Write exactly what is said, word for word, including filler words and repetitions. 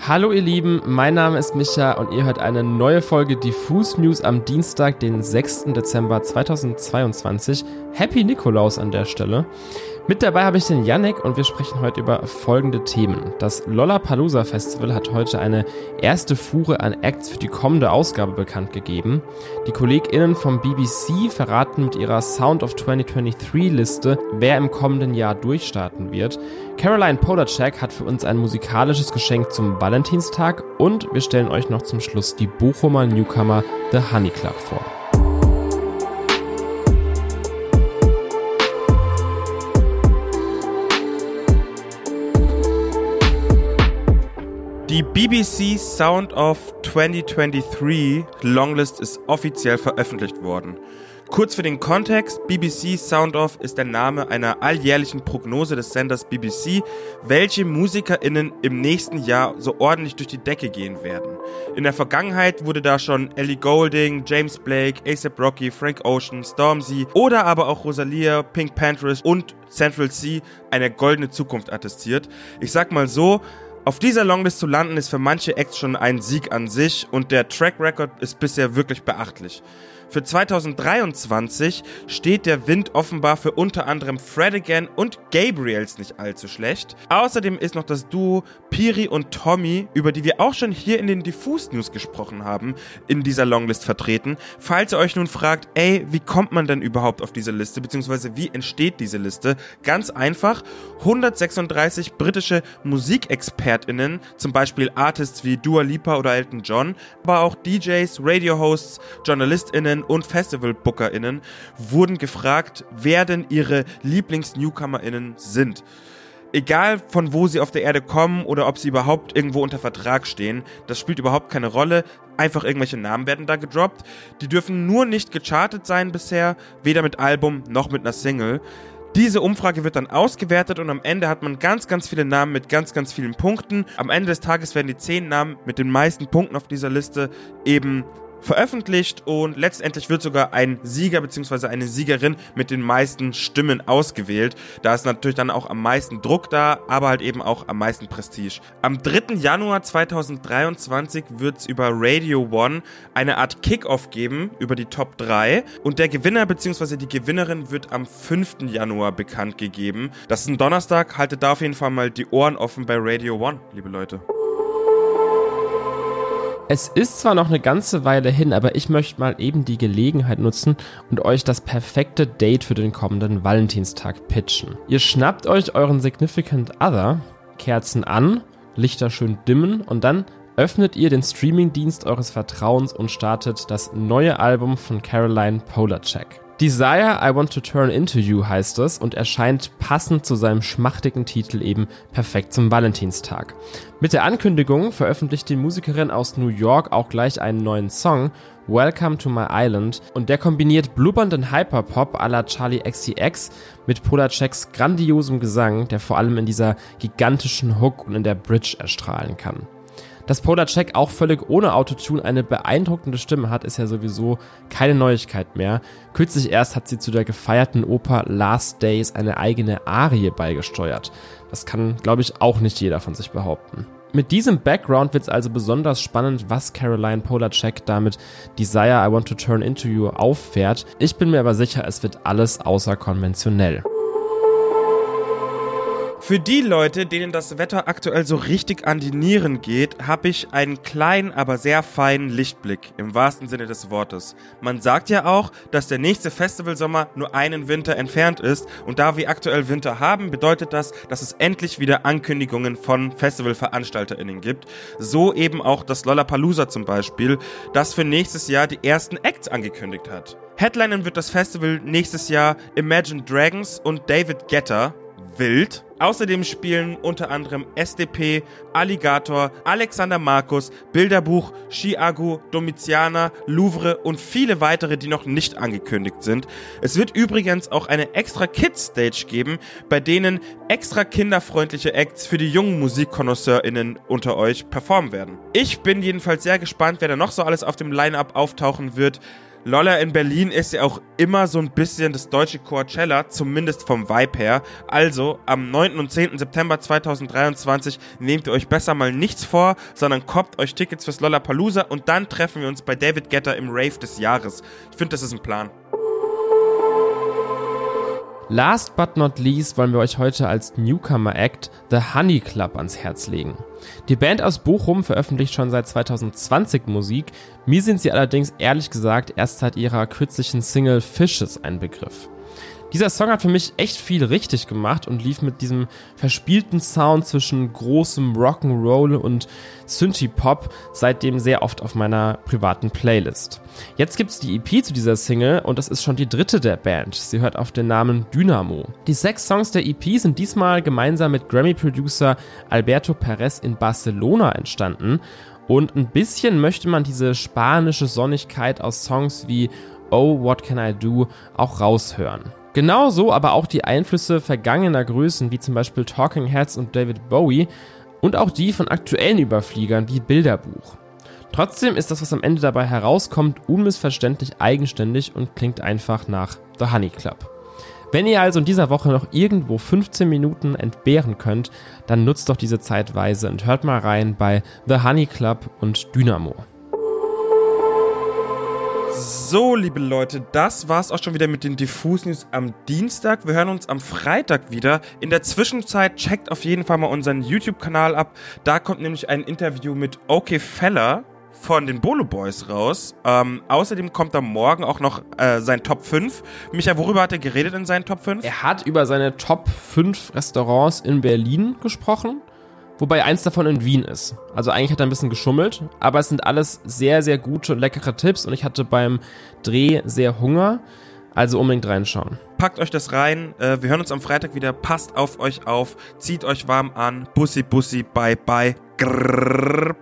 Hallo ihr Lieben, mein Name ist Micha und ihr hört eine neue Folge Diffus News am Dienstag, den sechsten Dezember zweitausendzweiundzwanzig. Happy Nikolaus an der Stelle. Mit dabei habe ich den Yannick und wir sprechen heute über folgende Themen. Das Lollapalooza Festival hat heute eine erste Fuhre an Acts für die kommende Ausgabe bekannt gegeben. Die KollegInnen vom B B C verraten mit ihrer Sound of zwanzig dreiundzwanzig Liste, wer im kommenden Jahr durchstarten wird. Caroline Polachek hat für uns ein musikalisches Geschenk zum Valentinstag und wir stellen euch noch zum Schluss die Bochumer Newcomer The Honey Club vor. Die B B C Sound of zwanzig dreiundzwanzig Longlist ist offiziell veröffentlicht worden. Kurz für den Kontext, B B C Sound Of ist der Name einer alljährlichen Prognose des Senders B B C, welche MusikerInnen im nächsten Jahr so ordentlich durch die Decke gehen werden. In der Vergangenheit wurde da schon Ellie Goulding, James Blake, A$AP Rocky, Frank Ocean, Stormzy oder aber auch Rosalía, PinkPantheress und Central Cee eine goldene Zukunft attestiert. Ich sag mal so, auf dieser Longlist zu landen ist für manche Acts schon ein Sieg an sich und der Track Record ist bisher wirklich beachtlich. Für zweitausenddreiundzwanzig steht der Wind offenbar für unter anderem Fred Again und Gabriels nicht allzu schlecht. Außerdem ist noch das Duo Piri und Tommy, über die wir auch schon hier in den Diffus News gesprochen haben, in dieser Longlist vertreten. Falls ihr euch nun fragt, ey, wie kommt man denn überhaupt auf diese Liste, beziehungsweise wie entsteht diese Liste? Ganz einfach, hundertsechsunddreißig britische MusikexpertInnen, zum Beispiel Artists wie Dua Lipa oder Elton John, aber auch D Js, Radio-Hosts, JournalistInnen und Festival-BookerInnen wurden gefragt, wer denn ihre Lieblings-NewcomerInnen sind. Egal von wo sie auf der Erde kommen oder ob sie überhaupt irgendwo unter Vertrag stehen, das spielt überhaupt keine Rolle. Einfach irgendwelche Namen werden da gedroppt. Die dürfen nur nicht gechartet sein bisher, weder mit Album noch mit einer Single. Diese Umfrage wird dann ausgewertet und am Ende hat man ganz, ganz viele Namen mit ganz, ganz vielen Punkten. Am Ende des Tages werden die zehn Namen mit den meisten Punkten auf dieser Liste eben veröffentlicht und letztendlich wird sogar ein Sieger bzw. eine Siegerin mit den meisten Stimmen ausgewählt. Da ist natürlich dann auch am meisten Druck da, aber halt eben auch am meisten Prestige. Am dritten Januar zweitausenddreiundzwanzig wird es über Radio One eine Art Kickoff geben über die Top drei und der Gewinner bzw. die Gewinnerin wird am fünften Januar bekannt gegeben. Das ist ein Donnerstag, haltet da auf jeden Fall mal die Ohren offen bei Radio One, liebe Leute. Es ist zwar noch eine ganze Weile hin, aber ich möchte mal eben die Gelegenheit nutzen und euch das perfekte Date für den kommenden Valentinstag pitchen. Ihr schnappt euch euren Significant Other, Kerzen an, Lichter schön dimmen und dann öffnet ihr den Streamingdienst eures Vertrauens und startet das neue Album von Caroline Polachek. Desire I Want to Turn Into You heißt es und erscheint passend zu seinem schmachtigen Titel eben perfekt zum Valentinstag. Mit der Ankündigung veröffentlicht die Musikerin aus New York auch gleich einen neuen Song, Welcome to My Island, und der kombiniert blubbernden Hyperpop à la Charlie X C X mit Polacheks grandiosem Gesang, der vor allem in dieser gigantischen Hook und in der Bridge erstrahlen kann. Dass Polachek auch völlig ohne Autotune eine beeindruckende Stimme hat, ist ja sowieso keine Neuigkeit mehr. Kürzlich erst hat sie zu der gefeierten Oper Last Days eine eigene Arie beigesteuert. Das kann, glaube ich, auch nicht jeder von sich behaupten. Mit diesem Background wird es also besonders spannend, was Caroline Polachek damit Desire I Want to Turn Into You auffährt. Ich bin mir aber sicher, es wird alles außer konventionell. Für die Leute, denen das Wetter aktuell so richtig an die Nieren geht, habe ich einen kleinen, aber sehr feinen Lichtblick, im wahrsten Sinne des Wortes. Man sagt ja auch, dass der nächste Festivalsommer nur einen Winter entfernt ist und da wir aktuell Winter haben, bedeutet das, dass es endlich wieder Ankündigungen von FestivalveranstalterInnen gibt. So eben auch das Lollapalooza zum Beispiel, das für nächstes Jahr die ersten Acts angekündigt hat. Headlinen wird das Festival nächstes Jahr Imagine Dragons und David Guetta. Wild. Außerdem spielen unter anderem S D P, Alligator, Alexander Markus, Bilderbuch, Chiago, Domiziana, Louvre und viele weitere, die noch nicht angekündigt sind. Es wird übrigens auch eine extra Kids-Stage geben, bei denen extra kinderfreundliche Acts für die jungen MusikkonnoisseurInnen unter euch performen werden. Ich bin jedenfalls sehr gespannt, wer da noch so alles auf dem Line-Up auftauchen wird. Lolla in Berlin ist ja auch immer so ein bisschen das deutsche Coachella, zumindest vom Vibe her. Also am neunten und zehnten September zweitausenddreiundzwanzig nehmt ihr euch besser mal nichts vor, sondern kauft euch Tickets fürs Lollapalooza und dann treffen wir uns bei David Guetta im Rave des Jahres. Ich finde, das ist ein Plan. Last but not least wollen wir euch heute als Newcomer-Act The Honey Club ans Herz legen. Die Band aus Bochum veröffentlicht schon seit zwanzig zwanzig Musik, mir sind sie allerdings ehrlich gesagt erst seit ihrer kürzlichen Single Fishes ein Begriff. Dieser Song hat für mich echt viel richtig gemacht und lief mit diesem verspielten Sound zwischen großem Rock'n'Roll und Synthie-Pop seitdem sehr oft auf meiner privaten Playlist. Jetzt gibt's die E P zu dieser Single und das ist schon die dritte der Band. Sie hört auf den Namen Dynamo. Die sechs Songs der E P sind diesmal gemeinsam mit Grammy-Producer Alberto Perez in Barcelona entstanden und ein bisschen möchte man diese spanische Sonnigkeit aus Songs wie Oh, What Can I Do auch raushören. Genauso aber auch die Einflüsse vergangener Größen wie zum Beispiel Talking Heads und David Bowie und auch die von aktuellen Überfliegern wie Bilderbuch. Trotzdem ist das, was am Ende dabei herauskommt, unmissverständlich eigenständig und klingt einfach nach The Honey Club. Wenn ihr also in dieser Woche noch irgendwo fünfzehn Minuten entbehren könnt, dann nutzt doch diese Zeitweise und hört mal rein bei The Honey Club und Dynamo. So, liebe Leute, das war's auch schon wieder mit den Diffus News am Dienstag. Wir hören uns am Freitag wieder. In der Zwischenzeit checkt auf jeden Fall mal unseren YouTube-Kanal ab. Da kommt nämlich ein Interview mit Okay Fella von den Bolo Boys raus. Ähm, außerdem kommt am Morgen auch noch äh, sein Top fünf. Micha, worüber hat er geredet in seinen Top fünf? Er hat über seine Top fünf Restaurants in Berlin gesprochen. Wobei eins davon in Wien ist. Also eigentlich hat er ein bisschen geschummelt, aber es sind alles sehr, sehr gute und leckere Tipps und ich hatte beim Dreh sehr Hunger, also unbedingt reinschauen. Packt euch das rein, wir hören uns am Freitag wieder, passt auf euch auf, zieht euch warm an, bussi, bussi, bye, bye, grrrr.